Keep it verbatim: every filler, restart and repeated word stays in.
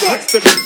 That's the beast.